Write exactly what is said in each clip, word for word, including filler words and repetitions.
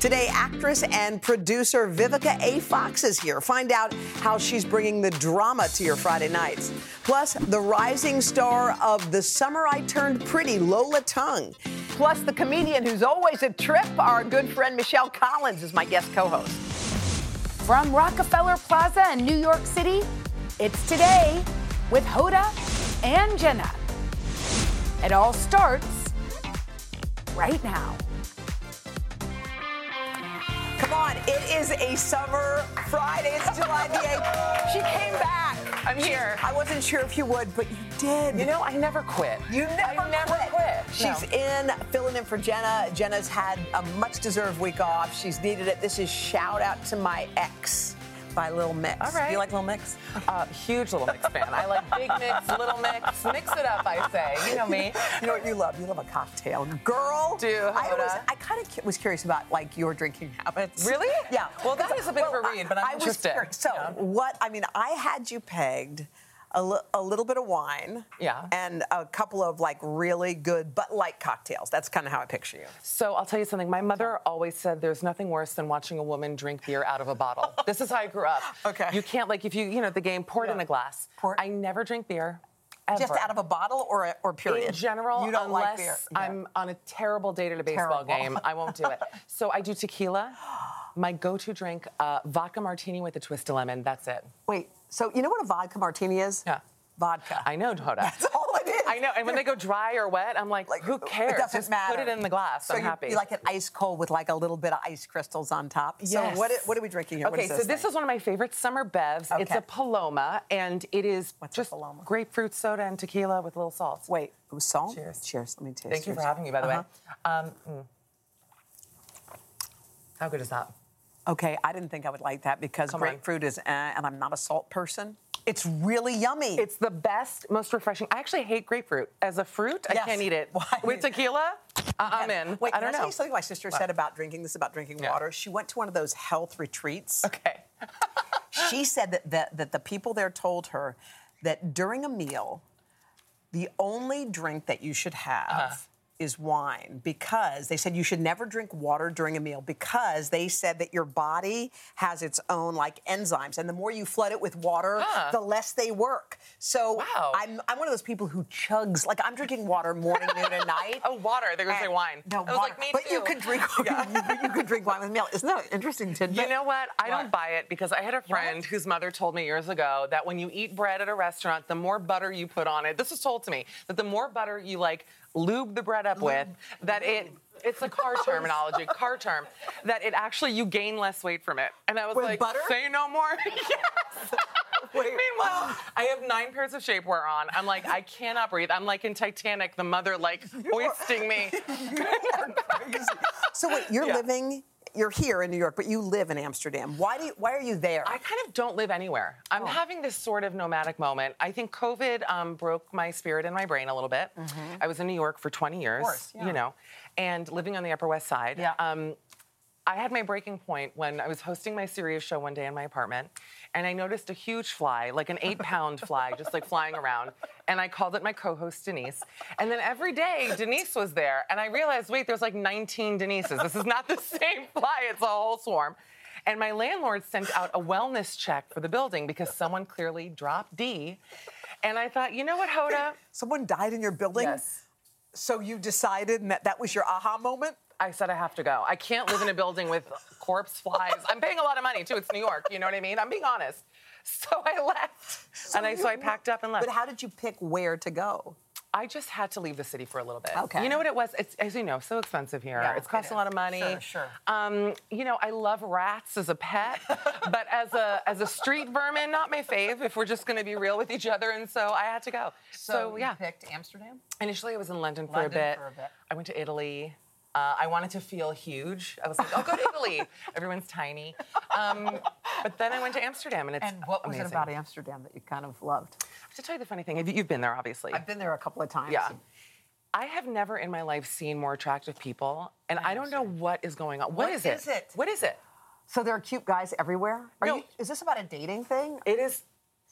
Today, actress and producer Vivica A. Fox is here. Find out how she's bringing the drama to your Friday nights. Plus, the rising star of The Summer I Turned Pretty, Lola Tung. Plus, the comedian who's always a trip, our good friend Michelle Collins, is my guest co-host. From Rockefeller Plaza in New York City, it's Today with Hoda and Jenna. It all starts right now. Come on, it is a summer Friday. It's July the eighth. She came back. I'm here. I wasn't sure if you would, but you did. You know, I never quit. You never, I never quit. quit. She's no. in, filling in for Jenna. Jenna's had a much-deserved week off. She's needed it. This is Shout Out to My Ex by Little Mix. All right. Do you like Little Mix? Uh, huge Little Mix fan. I like Big Mix, Little Mix. Mix it up, I say. You know me. You know what you love? You love a cocktail. Girl. Do. I always, I kind of was curious about, like, your drinking habits. Really? Yeah. Well, that is a bit well, of a read, but I'm I interested. Was curious. So yeah. what, I mean, I had you pegged a, l- a little bit of wine. Yeah. And a couple of, like, really good but light cocktails. That's kind of how I picture you. So I'll tell you something. My mother always said there's nothing worse than watching a woman drink beer out of a bottle. This is how I grew up. Okay. You can't, like, if you, you know, the game, pour it yeah. in a glass. Pour. I never drink beer. Ever. Just out of a bottle or a, or period? In general, you don't unless like beer. Yeah. I'm on a terrible date at a baseball terrible. game, I won't do it. So I do tequila. My go-to drink, uh, vodka martini with a twist of lemon. That's it. Wait. So you know what a vodka martini is? Yeah. Vodka. I know, Hoda. That's all it is. I know. And when they go dry or wet, I'm like, like who cares? It doesn't Just matter. Put it in the glass. So I'm you, happy. You like it ice cold with like a little bit of ice crystals on top. Yes. So what, what are we drinking here? Okay, what is this so this thing? Is one of my favorite summer bevs. Okay. It's a Paloma, and it is What's just grapefruit soda and tequila with a little salt. Wait, it was salt? Cheers. Cheers. Let me taste it. Thank you for having me, by the uh-huh. way. Um, mm. How good is that? Okay, I didn't think I would like that because Come grapefruit on. is, uh, and I'm not a salt person. It's really yummy. It's the best, most refreshing. I actually hate grapefruit. As a fruit, yes. I can't eat it. Why? With tequila, I'm in. Wait, I don't can I know. tell you something my sister what? said about drinking this, about drinking yeah. water? She went to one of those health retreats. Okay. She said that the, that the people there told her that during a meal, the only drink that you should have... Uh-huh. is wine, because they said you should never drink water during a meal because they said that your body has its own, like, enzymes, and the more you flood it with water, huh. the less they work. So wow. I'm I'm one of those people who chugs. Like, I'm drinking water morning, noon, and night. Oh, water. They're going to say wine. No, water. Like, me but too. You could drink yeah. you, you could drink wine with milk. Isn't that an interesting tidbit? You know what? I what? don't buy it because I had a friend what? whose mother told me years ago that when you eat bread at a restaurant, the more butter you put on it, this was told to me, that the more butter you, like, lube the bread up with, that it, it's a car terminology, car term, that it actually, you gain less weight from it. And I was with like, butter? Say no more. Yes. Wait. Meanwhile, I have nine pairs of shapewear on. I'm like, I cannot breathe. I'm like in Titanic, the mother, like, you hoisting are, me. You are crazy. So wait, you're yeah. living... You're here in New York, but you live in Amsterdam. Why do you, why are you there? I kind of don't live anywhere. I'm oh. having this sort of nomadic moment. I think COVID um, broke my spirit and my brain a little bit. Mm-hmm. I was in New York for twenty years, of course, yeah. you know, and living on the Upper West Side. Yeah. Um, I had my breaking point when I was hosting my Sirius show one day in my apartment, and I noticed a huge fly, like an eight-pound fly, just, like, flying around, and I called it my co-host, Denise. And then every day, Denise was there, and I realized, wait, there's, like, nineteen Denises. This is not the same fly. It's a whole swarm. And my landlord sent out a wellness check for the building because someone clearly dropped D. And I thought, you know what, Hoda? Someone died in your building? Yes. So you decided that that was your aha moment? I said, I have to go. I can't live in a building with corpse flies. I'm paying a lot of money, too. It's New York. You know what I mean? I'm being honest. So I left. So and I so I packed up and left. But how did you pick where to go? I just had to leave the city for a little bit. Okay. You know what it was? It's, as you know, so expensive here. Yeah, it's cost it a lot of money. Sure, sure. Um, you know, I love rats as a pet, but as a as a street vermin, not my fave, if we're just going to be real with each other, and so I had to go. So, so you yeah. picked Amsterdam? Initially, I was in London, London for a bit. for a bit. I went to Italy. Uh, I wanted to feel huge. I was like, I'll go to Italy. Everyone's tiny. Um, but then I went to Amsterdam, and it's And what amazing. was it about Amsterdam that you kind of loved? I have to tell you the funny thing. You've been there, obviously. I've been there a couple of times. Yeah. I have never in my life seen more attractive people, and I, I don't know what is going on. What, what is, is it? it? What is it? So there are cute guys everywhere? Are no. You, is this about a dating thing? It is.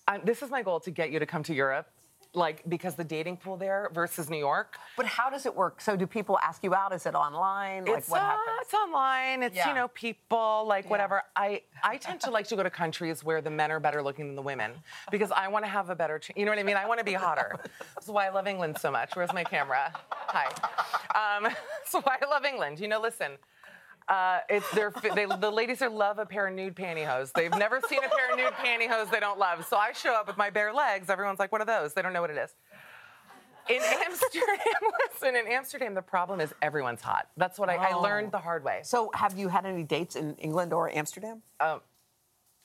Um, this is my goal, to get you to come to Europe. Like, because the dating pool there versus New York. But how does it work? So do people ask you out? Is it online? Like, it's, what uh, happens? It's online. It's, yeah. you know, people, like, yeah. whatever. I, I tend to like to go to countries where the men are better looking than the women because I want to have a better... Ch- you know what I mean? I want to be hotter. That's why I love England so much. Where's my camera? Hi. Um, that's why I love England. You know, listen... Uh, it's their, they, the ladies there love a pair of nude pantyhose. They've never seen a pair of nude pantyhose they don't love. So I show up with my bare legs. Everyone's like, what are those? They don't know what it is. In Amsterdam, listen, in Amsterdam, the problem is everyone's hot. That's what I, oh. I learned the hard way. So have you had any dates in England or Amsterdam? Um,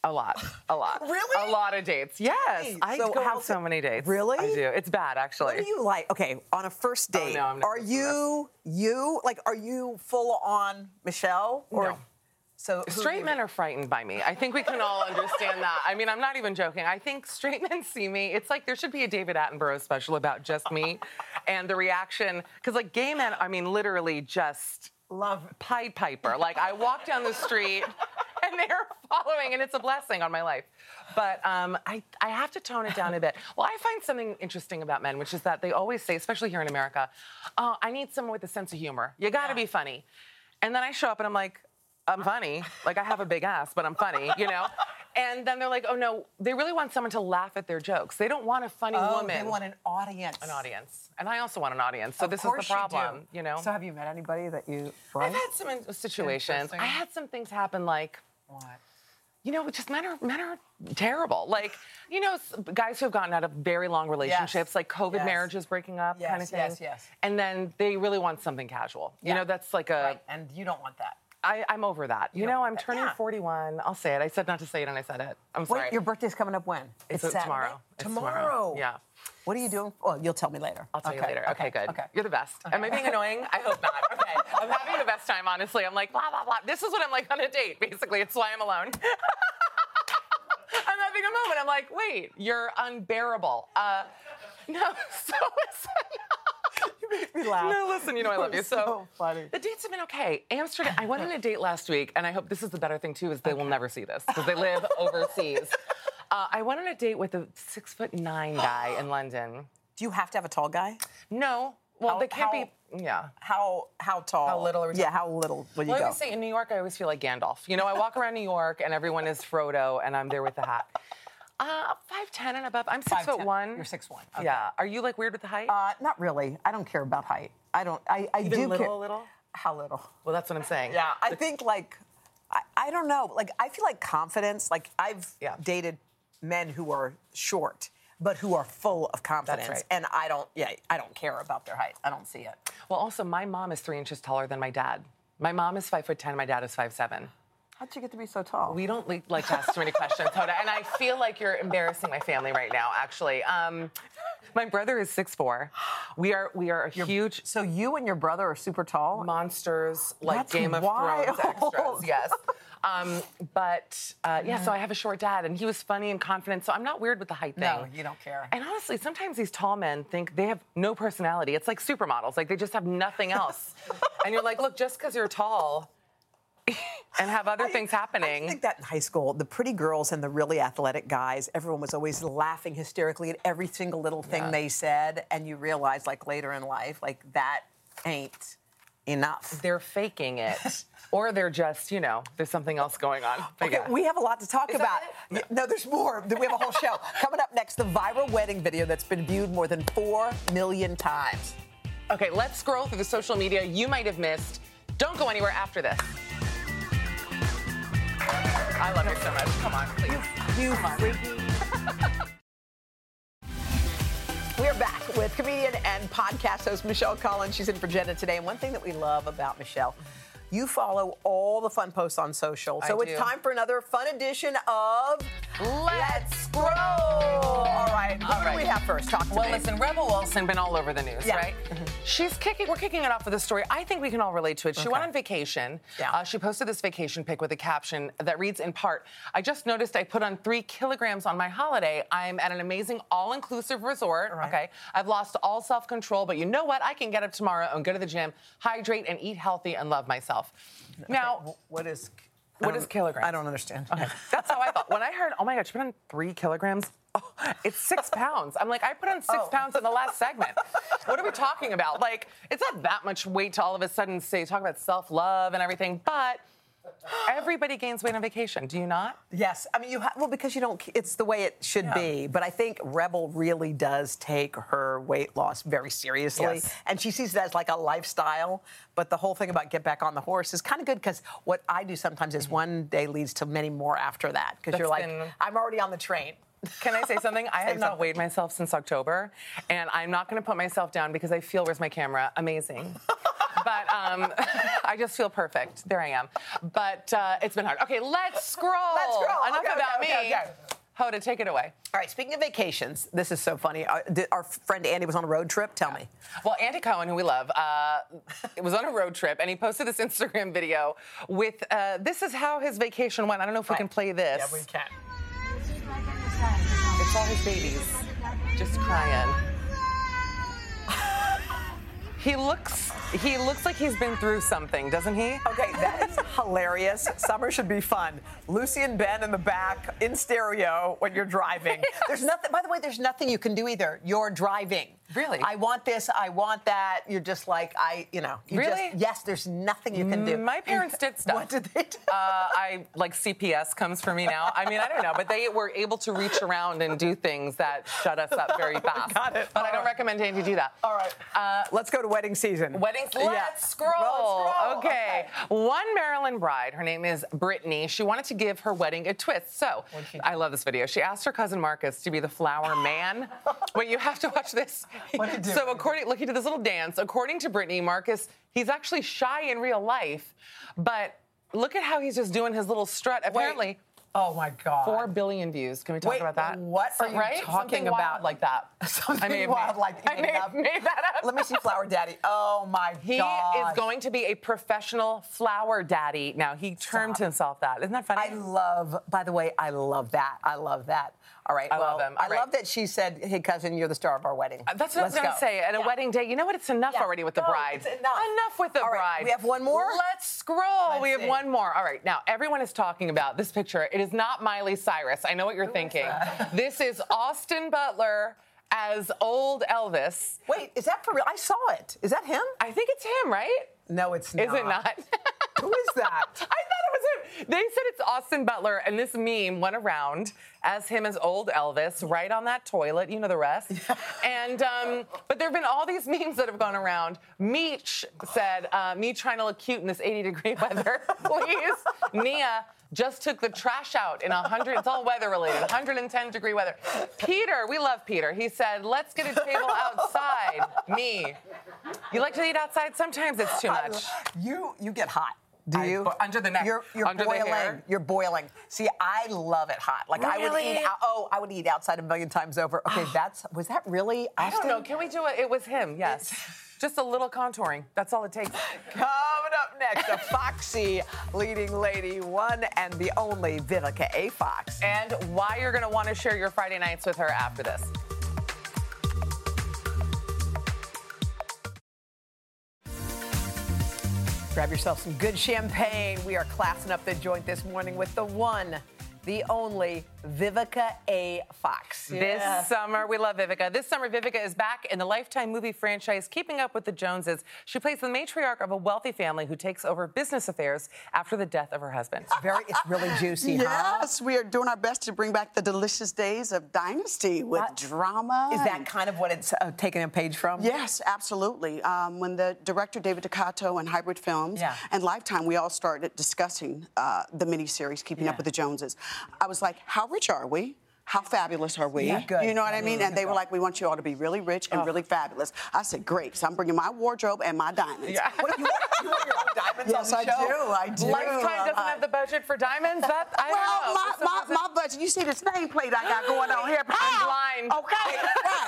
a lot. A lot. Really? A lot of dates. Yes. Jeez. I so go have so many dates. Really? I do. It's bad, actually. What do you like? Okay, on a first date, oh, no, I'm not are you... You like? Are you full on Michelle? Or no. So straight men are frightened by me. I think we can all understand that. I mean, I'm not even joking. I think straight men see me. It's like there should be a David Attenborough special about just me, and the reaction. Because like gay men, I mean, literally just love Pied Piper. Like I walk down the street, and they're following, and it's a blessing on my life. But um, I I have to tone it down a bit. Well, I find something interesting about men, which is that they always say, especially here in America, oh, I need someone with a sense of humor. You gotta yeah. be funny. And then I show up and I'm like, I'm funny. Like I have a big ass, but I'm funny, you know? And then they're like, oh no, they really want someone to laugh at their jokes. They don't want a funny oh, woman. They want an audience. An audience. And I also want an audience. So of this is the problem, you, do. you know? So have you met anybody that you brought? I've had some in- situations. I had some things happen like, What? You know, just men are men are terrible. Like, you know, guys who have gotten out of very long relationships, yes. like COVID yes. marriages breaking up, yes, kind of thing. Yes, yes, yes. And then they really want something casual. Yeah. You know, that's like a... Right. And you don't want that. I, I'm over that. You, you know, I'm that. turning yeah. forty-one. I'll say it. I said not to say it, and I said it. I'm sorry. Wait, your birthday's coming up when? It's, it's tomorrow. It's tomorrow. tomorrow. Yeah. What are you doing? Well, you'll tell me later. I'll tell okay. you later. Okay, okay, good. Okay. You're the best. Okay. Am I being annoying? I hope not. Okay. I'm having the best time, honestly. I'm like, blah, blah, blah. This is what I'm like on a date, basically. It's why I'm alone. I'm having a moment. I'm like, wait, you're unbearable. Uh, no, so listen. You make me laugh. No, listen, you know I love you. So, so funny. The dates have been okay. Amsterdam, I went on a date last week, and I hope this is the better thing, too, is they okay. will never see this, because they live overseas. Uh, I went on a date with a six foot nine guy in London. Do you have to have a tall guy? No. Well, how, they can't how, be. Yeah. How how tall? How little? Are we yeah. How little will you well, go? I always say in New York, I always feel like Gandalf. You know, I walk around New York and everyone is Frodo, and I'm there with the hat. Uh, five ten and above. I'm six five, foot ten. One. You're six one. Okay. Yeah. Are you like weird with the height? Uh, not really. I don't care about height. I don't. I, I Even do little, care. Little, little. How little? Well, that's what I'm saying. Yeah. I think like, I, I don't know. Like I feel like confidence. Like I've yeah. dated. men who are short, but who are full of confidence. Right. And I don't, yeah, I don't care about their height. I don't see it. Well, also, my mom is three inches taller than my dad. My mom is five foot ten. My dad is five seven. How'd you get to be so tall? We don't like, like to ask too many questions, Hoda. And I feel like you're embarrassing my family right now. Actually, um, my brother is six four. We are we are a your, huge. So you and your brother are super tall. Monsters like That's Game of wild. Thrones extras. Yes. Um, but, uh, yeah, so I have a short dad, and he was funny and confident, so I'm not weird with the height thing. No, you don't care. And honestly, sometimes these tall men think they have no personality. It's like supermodels. Like, they just have nothing else. And you're like, look, just because you're tall... and have other I, things happening. I think that in high school, the pretty girls and the really athletic guys, everyone was always laughing hysterically at every single little thing yeah. they said, and you realize, like, later in life, like, that ain't... enough. They're faking it. Or they're just, you know, there's something else going on. But okay, yeah. we have a lot to talk Is about. No. no, there's more. We have a whole show. Coming up next, the viral wedding video that's been viewed more than four million times. Okay, let's scroll through the social media you might have missed. Don't go anywhere after this. I love no. you so much. Come on, please. You, you freaking... We're back with comedian and podcast host Michelle Collins. She's in Virginia today. And one thing that we love about Michelle, you follow all the fun posts on social. So I it's do. time for another fun edition of Let's Scroll. All right. All what right. do we have first. Talk to well, me. Well, listen, Rebel Wilson been all over the news, yeah. right? Mm-hmm. She's kicking, we're kicking it off with a story. I think we can all relate to it. She okay. went on vacation. Yeah. Uh, she posted this vacation pic with a caption that reads, in part, I just noticed I put on three kilograms on my holiday. I'm at an amazing all-inclusive resort. Right. Okay. I've lost all self-control, but you know what? I can get up tomorrow and go to the gym, hydrate, and eat healthy and love myself. Okay. Now, what is... What is kilograms? I don't understand. Okay. That's how I thought. When I heard, oh, my God, she put on three kilograms. Oh, it's six pounds. I'm like, I put on six oh. pounds in the last segment. What are we talking about? Like, it's not that much weight to all of a sudden say, talk about self-love and everything, but... Everybody gains weight on vacation. Do you not? Yes. I mean, you have, well, because you don't, it's the way it should yeah. be. But I think Rebel really does take her weight loss very seriously. Yes. And she sees it as like a lifestyle. But the whole thing about get back on the horse is kind of good because what I do sometimes is one day leads to many more after that. Because you're like, been... I'm already on the train. Can I say something? I have something. Not weighed myself since October. And I'm not going to put myself down because I feel, where's my camera? Amazing. But um, I just feel perfect. There I am. But uh, it's been hard. Okay, let's scroll. Let's scroll. Enough okay, about okay, me. Okay, okay. Hoda, take it away. All right, speaking of vacations, this is so funny. Our, our friend Andy was on a road trip. Tell yeah. me. Well, Andy Cohen, who we love, uh, was on a road trip, and he posted this Instagram video with uh, this is how his vacation went. I don't know if right. we can play this. Yeah, we can. It's all his babies just crying. He looks he looks like he's been through something, doesn't he? Okay, that is hilarious. Summer should be fun. Lucy and Ben in the back, in stereo, when you're driving. Yes. There's nothing, by the way, there's nothing you can do either. You're driving. Really? I want this, I want that. You're just like, I, you know. You really? Just, yes, there's nothing you can do. My parents did stuff. What did they do? Uh, I, like, C P S comes for me now. I mean, I don't know, but they were able to reach around and do things that shut us up very fast. Got it. But All I don't right. recommend Andy do that. All right. Uh, Let's go to wedding season. Weddings, let's yeah. scroll. Roll, scroll. Okay. okay. One Maryland bride, her name is Brittany. She wanted to give her wedding a twist. So, I love this video. She asked her cousin Marcus to be the flower man. Wait, you have to watch this. What did you do? So, according, looking to this little dance, according to Brittany, Marcus, he's actually shy in real life, but look at how he's just doing his little strut. Apparently, Wait. oh my God, four billion views. Can we talk Wait, about that? What are you right? talking Something about? Wild like that? Something I made, wild like that. I made, up. made that up. Let me see, flower daddy. Oh my God, he gosh. is going to be a professional flower daddy now. He termed Stop. himself that. Isn't that funny? I love. By the way, I love that. I love that. All right, I well, love I right. love that she said, hey, cousin, you're the star of our wedding. Uh, that's what Let's I was going to say. At yeah. a wedding day, you know what? It's enough yeah. already with the no, bride. It's enough. Enough with the All bride. Right, we have one more? Let's scroll. Let's we have see. one more. All right, now, everyone is talking about this picture. It is not Miley Cyrus. I know what you're Who thinking. Is this is Austin Butler as old Elvis. Wait, is that for real? I saw it. Is that him? I think it's him, right? No, it's not. Is it not? Who is that? I thought it was him. They said it's Austin Butler, and this meme went around as him as old Elvis, right on that toilet, you know the rest. Yeah. And um, but there have been all these memes that have gone around. Meech said, uh, me trying to look cute in this eighty-degree weather, please. Nia just took the trash out in one hundred, it's all weather-related, one hundred ten-degree weather. Peter, we love Peter. He said, let's get a table outside. Me. You like to eat outside? Sometimes it's too much. You, you get hot. Do you? I, under the neck. You're, you're under boiling. The hair. You're boiling. See, I love it hot. Like, really? I would eat, oh, I would eat outside a million times over. Okay, that's, was that really Austin? I don't know. Can we do it? It was him, yes. Just a little contouring. That's all it takes. Coming up next, the foxy leading lady, one and the only Vivica A. Fox. And why you're going to want to share your Friday nights with her after this. Grab yourself some good champagne. We are classing up the joint this morning with the one, the only Vivica A. Fox. Yeah. This summer, we love Vivica. This summer, Vivica is back in the Lifetime movie franchise, Keeping Up with the Joneses. She plays the matriarch of a wealthy family who takes over business affairs after the death of her husband. It's very, it's really juicy, huh? Yes, we are doing our best to bring back the delicious days of Dynasty with what? drama. Is that kind of what it's uh, taking a page from? Yes, absolutely. Um, when the director, David Ducato, and Hybrid Films yeah. and Lifetime, we all started discussing uh, the miniseries, Keeping yeah. Up with the Joneses. I was like, how rich are we? how fabulous are we? Yeah, good. You know what I mean? And they were like, we want you all to be really rich and oh. really fabulous. I said, great. So I'm bringing my wardrobe and my diamonds. Yeah. What do you do with your own diamonds yes, on the show? Yes, I do. I do. Lifetime doesn't I, have the budget for diamonds. That I well, don't know. My, my, my budget. You see this nameplate I got going on here? I'm blind. Okay. Right.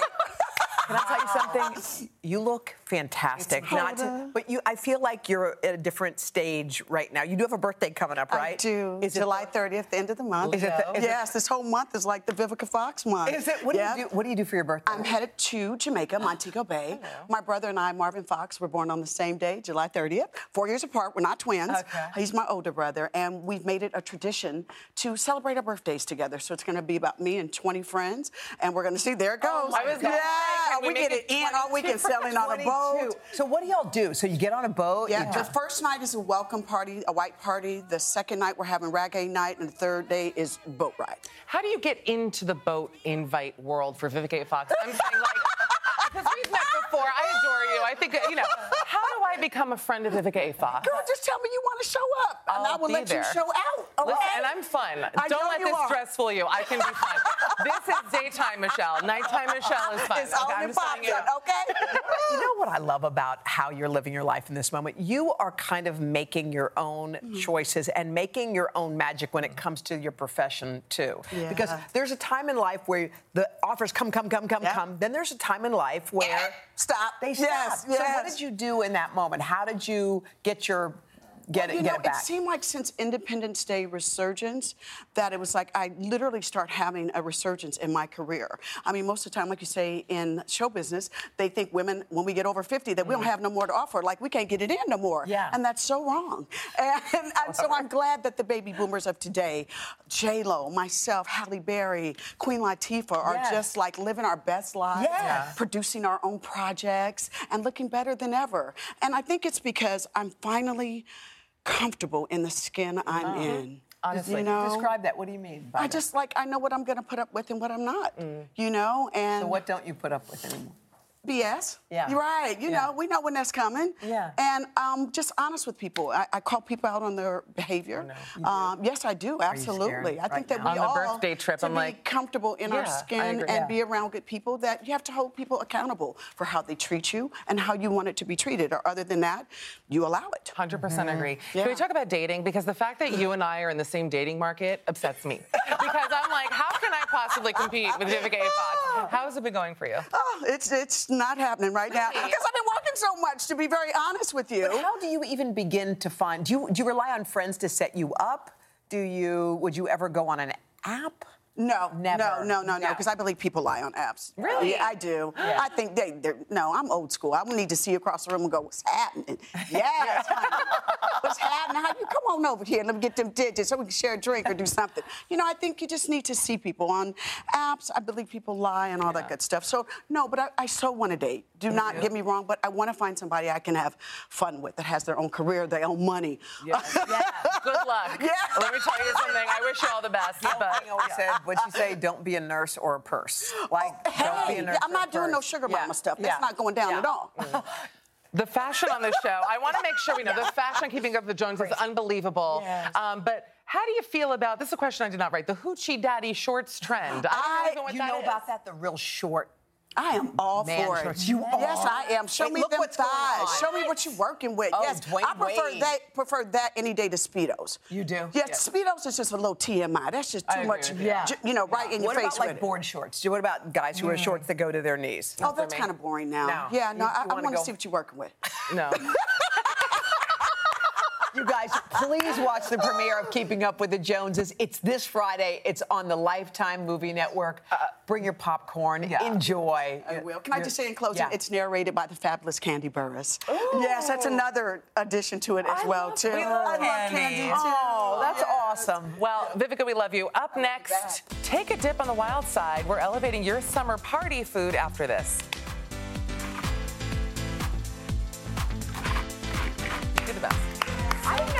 Can I tell you something? You look fantastic. Not to, but you, I feel like you're at a different stage right now. You do have a birthday coming up, right? I do. Is July thirtieth, the end of the month. Is it the, is yes, it, this whole month is like the Vivica Fox month. Is it? What, yep. do you do, what do you do for your birthday? I'm headed to Jamaica, Montego Bay. My brother and I, Marvin Fox, were born on the same day, July thirtieth. Four years apart. We're not twins. Okay. He's my older brother, and we've made it a tradition to celebrate our birthdays together. So it's going to be about me and twenty friends, and we're going to see. There it goes. Oh, I was yeah. Like, we, we get it, it in all weekend selling on a boat. So what do y'all do? So you get on a boat? Yeah. The first night is a welcome party, a white party. The second night we're having reggae night, and the third day is boat ride. How do you get into the boat invite world for Vivica A. Fox? I'm saying, like, because we've met before. I adore you. I think, you know, how do I become a friend of Vivica A. Fox? Girl, just tell me you want to show up, and I'll I will let there. you show out. Okay? Listen, and I'm fun. I Don't let this are. stress fool you. I can be fun. This is daytime Michelle. Nighttime Michelle is fun. It's okay, all in pop, you know. Okay? You know what I love about how you're living your life in this moment? You are kind of making your own mm-hmm. choices and making your own magic when it comes to your profession, too. Yeah. Because there's a time in life where the offers come, come, come, come, yeah. come. Then there's a time in life where... Stop. They stop. Yes, yes. So what did you do in that moment? How did you get your... Get, well, it, you get know, it, back. It seemed like since Independence Day Resurgence that it was like I literally start having a resurgence in my career. I mean, most of the time, like you say, in show business, they think women, when we get over fifty, that mm. we don't have no more to offer. Like, we can't get it in no more. Yeah. And that's so wrong. And, and, and so I'm glad that the baby boomers of today, J.Lo, myself, Halle Berry, Queen Latifah, are yes. just, like, living our best lives, yes. producing our own projects, and looking better than ever. And I think it's because I'm finally... comfortable in the skin I'm uh-huh. in. Honestly, you know, describe that. What do you mean by I that? Just, like, I know what I'm going to put up with and what I'm not, mm. you know? And so what don't you put up with anymore? B S. Yeah. You're right. You yeah. know, we know when that's coming. Yeah. And um, just honest with people. I, I call people out on their behavior. Oh, no. um, yes, I do. Absolutely. I think right that now. we on all the birthday trip, to I'm be like, comfortable in yeah, our skin and yeah. be around good people. That you have to hold people accountable for how they treat you and how you want it to be treated. Or other than that, you allow it. one hundred percent mm-hmm. agree. Yeah. Can we talk about dating? Because the fact that you and I are in the same dating market upsets me. Because I'm like, how can I possibly compete with Vivica A. Fox? How has it been going for you? Oh, it's it's. not happening right now because I've been working so much, to be very honest with you. But how do you even begin to find... Do you, do you rely on friends to set you up? Do you... Would you ever go on an app? No, Never. no, no, no, no, because I believe people lie on apps. Really? Yeah, I do. Yeah. I think they, they're... No, I'm old school. I need to see you across the room and go, what's happening? Yes, honey. What's happening? How you come on over here and let me get them digits so we can share a drink or do something. You know, I think you just need to see people on apps. I believe people lie and all yeah. that good stuff. So, no, but I, I so want to date. Do you not do? get me wrong, but I want to find somebody I can have fun with that has their own career, their own money. Yes. yeah. Good luck. Yeah. Let me tell you something. I wish you all the best. But I always said, what'd you say? Don't be a nurse or a purse. Like, oh, hey, don't be a nurse. I'm not doing purse. no sugar mama yeah. stuff. That's yeah. not going down yeah. at all. Mm. The fashion on this show, I want to make sure we know. Yeah. The fashion on Keeping Up with the Joneses Crazy. is unbelievable. Yes. Um, but how do you feel about, this is a question I did not write, the hoochie daddy shorts trend. I, I don't know what You that know is. about that, the real short. I am all Man, for it. You are. Yes, I am. Show Wait, me them thighs. Show me what you're working with. Oh, yes, Dwayne I prefer Wade. that prefer that any day to Speedos. You do? Yes, yes. Speedos is just a little T M I. That's just too much, you. Yeah. you know, right yeah. in your what face. What about, like, it. board shorts? What about guys who wear yeah. shorts that go to their knees? Oh, that's kind of boring now. No. Yeah, no, you, I, I want to go... see what you're working with. No. You guys, please watch the premiere of Keeping Up with the Joneses. It's this Friday. It's on the Lifetime Movie Network. Uh, bring your popcorn. Yeah. Enjoy. I will. Can You're, I just say in closing, yeah. it's narrated by the fabulous Candy Burris. Ooh. Yes, that's another addition to it as I well, too. We love Candy. I love Candy, too. Oh, that's yes. awesome. Well, Vivica, we love you. Up next, take a dip on the wild side. We're elevating your summer party food after this. You're the best. I didn't know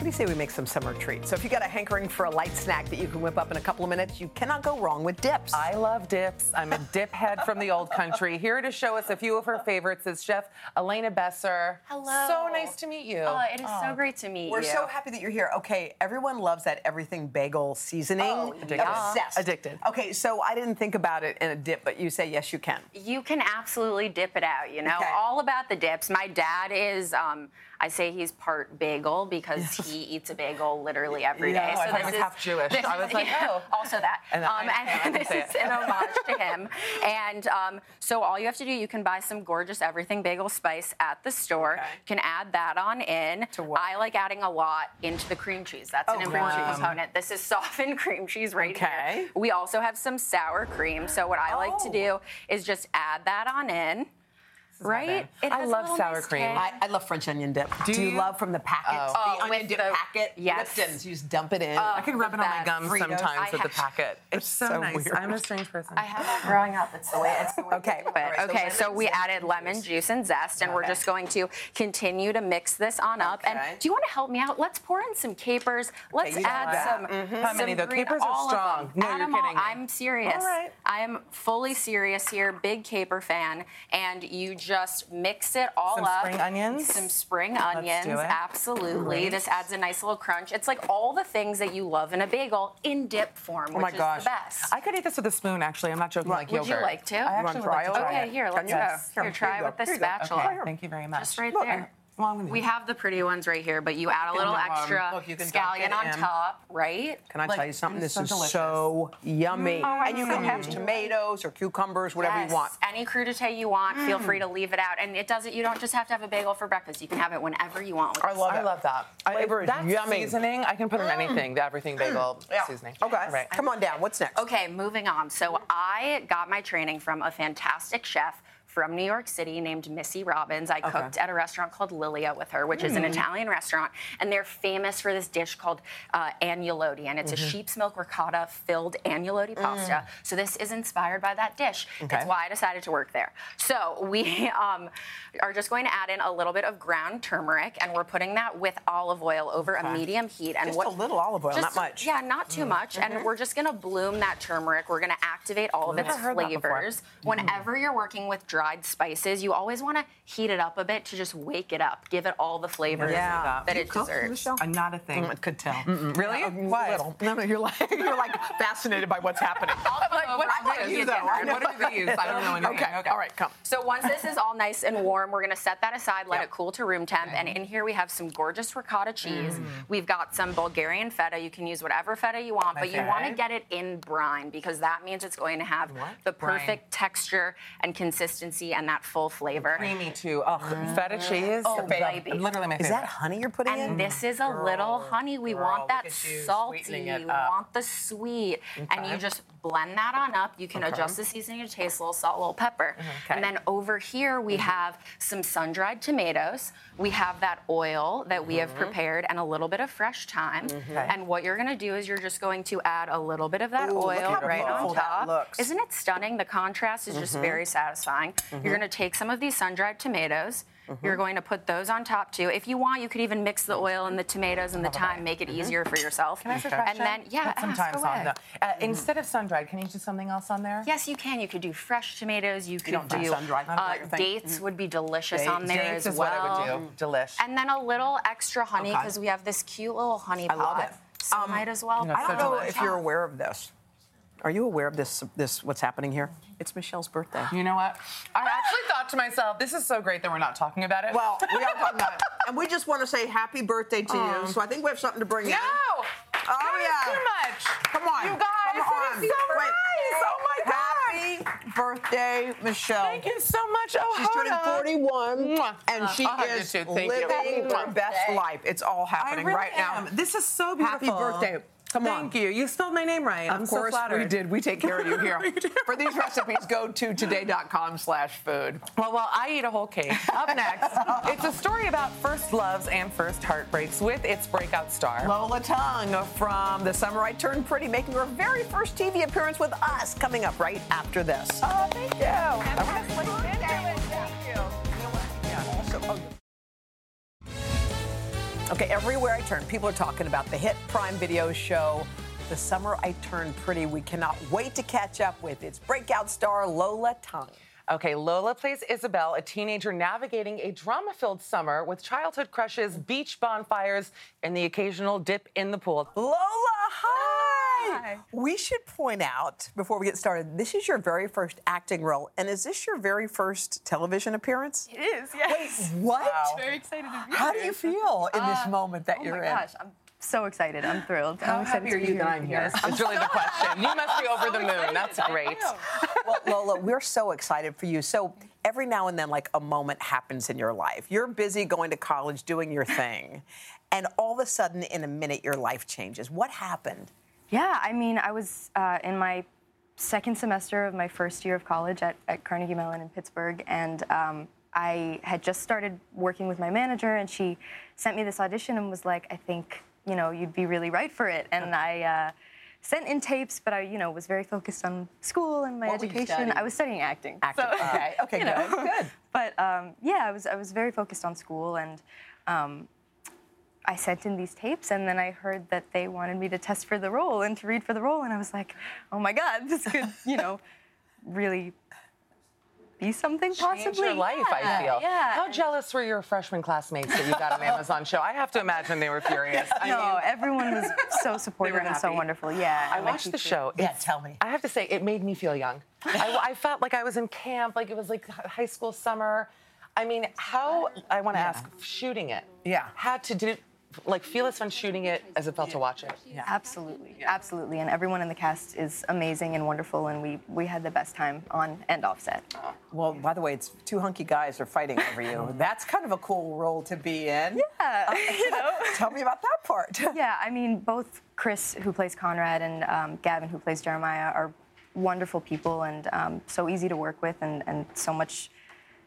What do you say we make some summer treats? So if you got a hankering for a light snack that you can whip up in a couple of minutes, you cannot go wrong with dips. I love dips. I'm a dip head from the old country. Here to show us a few of her favorites is Chef Elena Besser. Hello. So nice to meet you. Oh, it is oh. so great to meet We're you. We're so happy that you're here. Okay, everyone loves that everything bagel seasoning. Oh, addicted. Obsessed. Addicted. Okay, so I didn't think about it in a dip, but you say yes, you can. You can absolutely dip it out, you know. Okay. All about the dips. My dad is... Um, I say he's part bagel because he eats a bagel literally every day. No, so I was half Jewish. This, I was like, yeah, oh. Also that. And, um, I, and I this is an homage to him. And um, so all you have to do, you can buy some gorgeous everything bagel spice at the store. Okay. You can add that on in. To what? I like adding a lot into the cream cheese. That's oh, an important um, component. This is softened cream cheese right okay. here. We also have some sour cream. So what I oh. like to do is just add that on in. Right? It I love sour cream. I, I love French onion dip. Do, do you, you love from the packet? Oh. The oh, onion dip the, packet? Yes. Lipton's. You just dump it in. Oh, I can rub it on my gums Fritos. sometimes I with have, the packet. It's so, so nice. Weird. I'm a strange person. I have that growing up. It's the way it's the way Okay, but, right, okay so, so we added lemon juice, juice and zest, and okay. we're just going to continue to mix this on up. Okay. And do you want to help me out? Let's pour in some capers. Let's okay, add some, mm-hmm. some many, green olive. Capers are strong. No, you're kidding. I'm serious. I am fully serious here. Big caper fan. And you just... Just mix it all some up. Some spring onions? Some spring onions, absolutely. Great. This adds a nice little crunch. It's like all the things that you love in a bagel in dip form, oh which my is gosh. the best. I could eat this with a spoon, actually. I'm not joking. Like yogurt. Would you like to? I actually try like to try Okay, it. here, let's yes. go. Here, try it with the spatula. Okay, thank you very much. Just right Look, there. Well, we have the pretty ones right here, but you add a little them, extra um, look, scallion on top, right? Can I like, tell you something? This so is delicious. so yummy. Oh, and you can have mm. tomatoes or cucumbers, whatever yes, you want. Any crudité you want, mm. feel free to leave it out. And it doesn't. You don't just have to have a bagel for breakfast. You can have it whenever you want. With I love it. I love that. Flavor I, that's is yummy. Seasoning, I can put in mm. anything, the everything bagel mm. yeah. seasoning. Okay, right. Come on down. What's next? Okay, moving on. So I got my training from a fantastic chef from New York City named Missy Robbins. I okay. cooked at a restaurant called Lilia with her, which mm. is an Italian restaurant, and they're famous for this dish called uh, annulodi, and it's mm-hmm. a sheep's milk ricotta filled annulodi mm. pasta. So this is inspired by that dish. Okay. That's why I decided to work there. So we um, are just going to add in a little bit of ground turmeric, and we're putting that with olive oil over okay. a medium heat. And just what, a little olive oil, just, not much. Yeah, not too mm. much, mm-hmm. and we're just gonna bloom that turmeric. We're gonna activate all of its flavors. Whenever mm. you're working with dry dried spices, you always want to heat it up a bit to just wake it up, give it all the flavors yeah. that you it deserves. I'm not a thing. Mm, could tell. Mm-mm. Really? Uh, what? Little. No, no, you're like you're like fascinated by what's happening. I'm like, what are you though? What are these? I don't know anything. Okay. okay. All right. Come. So once this is all nice and warm, we're going to set that aside, let yep. it cool to room temp, okay. and in here we have some gorgeous ricotta cheese. Mm. We've got some Bulgarian feta. You can use whatever feta you want, okay. but you want to get it in brine because that means it's going to have what? the perfect brine. texture and consistency. And that full flavor. Creamy too. Oh, mm. feta cheese. Oh, baby. Literally my favorite. Is that honey you're putting and in? And this is a girl, little honey. We girl, want that salty. We want the sweet. Okay. And you just blend that on up. You can okay. adjust the seasoning to taste a little salt, a little pepper. Okay. And then over here we mm-hmm. have some sun-dried tomatoes. We have that oil that mm-hmm. we have prepared and a little bit of fresh thyme. Mm-hmm. And what you're going to do is you're just going to add a little bit of that Ooh, oil right on top. Isn't it stunning? The contrast is mm-hmm. just very satisfying. Mm-hmm. You're going to take some of these sun-dried tomatoes. Mm-hmm. You're going to put those on top, too. If you want, you could even mix the oil and the tomatoes and the thyme, make it mm-hmm. easier for yourself. Can I ask a question? And then, yeah, ask away. No. Uh, mm-hmm. Instead of sun-dried, can you do something else on there? Yes, you can. You could do fresh tomatoes. You could you don't do sun-dried. Uh, dates mm-hmm. would be delicious dates. on there dates as well. Dates is what I would do. Delish. And then a little extra honey, because okay. we have this cute little honey pot. I love it. So um, might as well. You know, I don't know delicious. if you're aware of this. Are you aware of this, this, what's happening here? It's Michelle's birthday. You know what? I actually thought to myself, this is so great that we're not talking about it. Well, we are talking about it. And we just want to say happy birthday to um, you. So I think we have something to bring no! in. No! Oh, that yeah. too much. Come on. You guys, Come on. it is so Wait. nice. Oh, my God. Happy birthday, Michelle. Thank you so much, oh, She's turning forty-one, Mwah. and she uh, is living her best life. It's all happening really right am. now. This is so beautiful. Happy birthday. Come Thank on. you. You spelled my name right. Of I'm course so flattered. we did. We take care of you here. For these recipes, go to today dot com slash food. Well, well, I eat a whole cake. Up next, it's a story about first loves and first heartbreaks with its breakout star, Lola Tung from The Summer I Turned Pretty, making her very first T V appearance with us, coming up right after this. Oh, thank you. Happy birthday. Thank you. Also, oh, Okay, everywhere I turn, people are talking about the hit Prime Video show, The Summer I Turned Pretty. We cannot wait to catch up with its breakout star, Lola Tung. Okay, Lola plays Isabel, a teenager navigating a drama-filled summer with childhood crushes, beach bonfires, and the occasional dip in the pool. Lola, hi! Hi. We should point out, before we get started, this is your very first acting role, and is this your very first television appearance? It is, yes. Wait, what? Wow. Very excited to be here. How do you feel in this uh, moment that oh you're in? Oh, my gosh. I'm so excited. I'm thrilled. How I'm excited happy are you that I'm here? It's really the question. You must be over the moon. That's great. Well, Lola, we're so excited for you. So every now and then, like, a moment happens in your life. You're busy going to college, doing your thing, and all of a sudden, in a minute, your life changes. What happened? Yeah, I mean, I was uh, in my second semester of my first year of college at, at Carnegie Mellon in Pittsburgh, and um, I had just started working with my manager, and she sent me this audition and was like, I think... you know, you'd be really right for it. And I uh, sent in tapes, but I, you know, was very focused on school and my what education. I was studying acting. Acting. So, uh, okay. Okay. Good. Know. Good. But um, yeah, I was I was very focused on school, and um, I sent in these tapes, and then I heard that they wanted me to test for the role and to read for the role, and I was like, oh my God, this could, you know, really. Be something possibly. Change your life, yeah. I feel. Yeah. How jealous were your freshman classmates that you got an Amazon show? I have to imagine they were furious. I no, mean, everyone was so supportive and happy. So wonderful. Yeah. I watched the show. Yeah, it's, tell me. I have to say, it made me feel young. I, I felt like I was in camp, like it was like high school summer. I mean, how, I want to yeah. ask, shooting it. Yeah. Had to do, like, feel as fun shooting it as it felt yeah. to watch it. Yeah. Absolutely, yeah. absolutely. And everyone in the cast is amazing and wonderful, and we, we had the best time on and off set. Oh. Well, by the way, it's two hunky guys are fighting over you. That's kind of a cool role to be in. Yeah, uh, you know. Tell me about that part. Yeah, I mean, both Chris, who plays Conrad, and um, Gavin, who plays Jeremiah, are wonderful people and um, so easy to work with and, and so much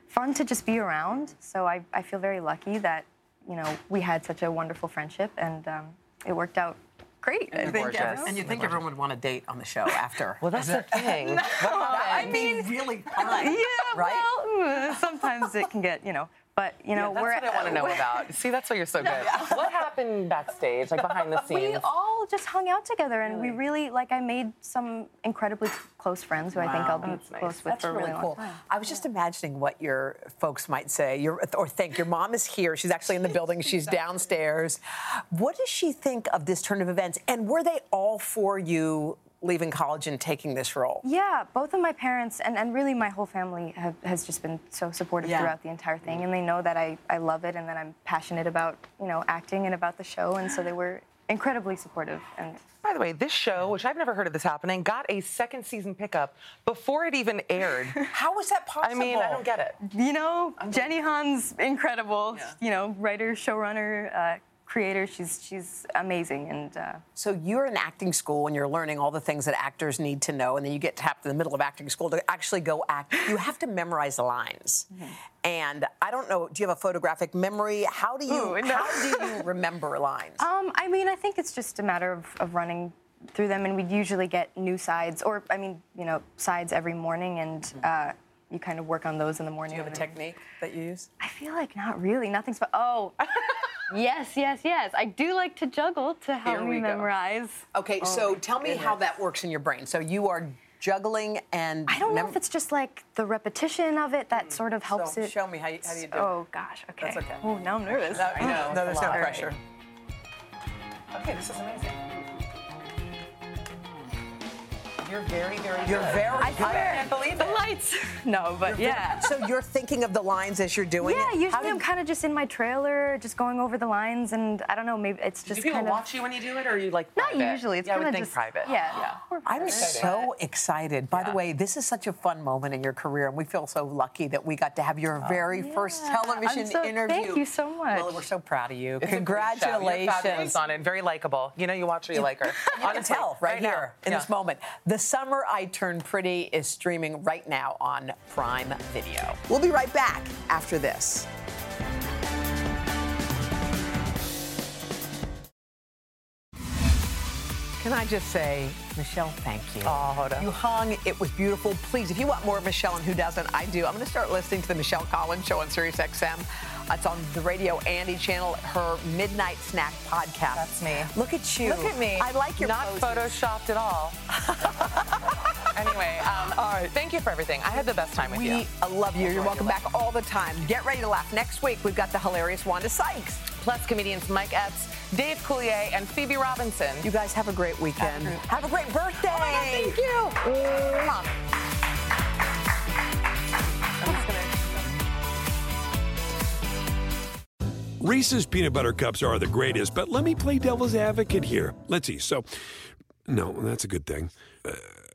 fun to just be around. So I, I feel very lucky that you know, we had such a wonderful friendship, and um, it worked out great. And I think, yeah. and you think everyone would want to date on the show after? Well, that's the thing. No, that I mean, really fun, yeah. Right? Well, sometimes it can get, you know. But you know, yeah, that's we're, what I want to know about. See, that's why you're so good. Yeah. What happened backstage, like behind the scenes? We all just hung out together, and really? we really, like, I made some incredibly close friends who wow, I think I'll be nice. close with that's for a really, really cool. long time. I was just yeah. imagining what your folks might say, your, or think. Your mom is here; she's actually in the building. She's downstairs. What does she think of this turn of events? And were they all for you leaving college and taking this role? Yeah, both of my parents and, and really my whole family have, has just been so supportive yeah. throughout the entire thing, and they know that I, I love it and that I'm passionate about, you know, acting and about the show, and so they were incredibly supportive. And by the way, this show, which I've never heard of this happening, got a second season pickup before it even aired. How was that possible? I mean, I don't get it. You know, I'm Jenny gonna... Hahn's incredible, yeah. you know, writer, showrunner, uh, creator. She's she's amazing. And uh, so you're in acting school and you're learning all the things that actors need to know, and then you get tapped in the middle of acting school to actually go act. You have to memorize the lines. Mm-hmm. And I don't know, do you have a photographic memory? How do you Ooh, no. how do you remember lines? Um, I mean, I think it's just a matter of, of running through them, and we'd usually get new sides, or I mean, you know, sides every morning, and mm-hmm. uh, you kind of work on those in the morning. Do you have a technique that you use? I feel like not really. Nothing's but oh. Yes, yes, yes. I do like to juggle to help me memorize. Go. Okay, oh so tell goodness. me how that works in your brain. So you are juggling and... I don't mem- know if it's just, like, the repetition of it that mm. sort of helps so it. show me. How you, how do you do Oh, gosh, okay. That's okay. Oh, now I'm nervous. No, I know. Oh, no, there's no pressure. Right. Okay, this is amazing. You're very, very good. You're very I good. Swear. I can't believe it. The lights. No, but you're yeah. Very, so you're thinking of the lines as you're doing yeah, it? Yeah, usually I'm you... kind of just in my trailer, just going over the lines, and I don't know, maybe it's just kind of... Do people watch you when you do it, or are you, like, private? Not usually. It's yeah, kind of just... private. Yeah. yeah. I'm so excited. By yeah. the way, this is such a fun moment in your career, and we feel so lucky that we got to have your very oh, yeah. first television so, interview. Thank you so much. Well, we're so proud of you. It's Congratulations. on it. Very likable. You know you watch her, you like her. You can tell right here in this moment. The Summer I Turned Pretty is streaming right now on Prime Video. We'll be right back after this. Can I just say, Michelle, thank you. Oh, Hoda. You hung. It was beautiful. Please, if you want more of Michelle, and who doesn't, I do. I'm going to start listening to the Michelle Collins show on Sirius X M. It's on the Radio Andy channel, her Midnight Snack Podcast. That's me. Look at you. Look at me. I like your Not poses. Photoshopped at all. Anyway, um, all right. Thank you for everything. I had the best time with we, you. I love you. You're welcome back all the time. Get ready to laugh. Next week, we've got the hilarious Wanda Sykes. Plus comedians Mike Epps, Dave Coulier, and Phoebe Robinson. You guys have a great weekend. Have a great, have a great birthday. Oh my God, thank you. Mwah. I'm just gonna... Reese's Peanut Butter Cups are the greatest, but let me play devil's advocate here. Let's see. So, no, that's a good thing. Uh,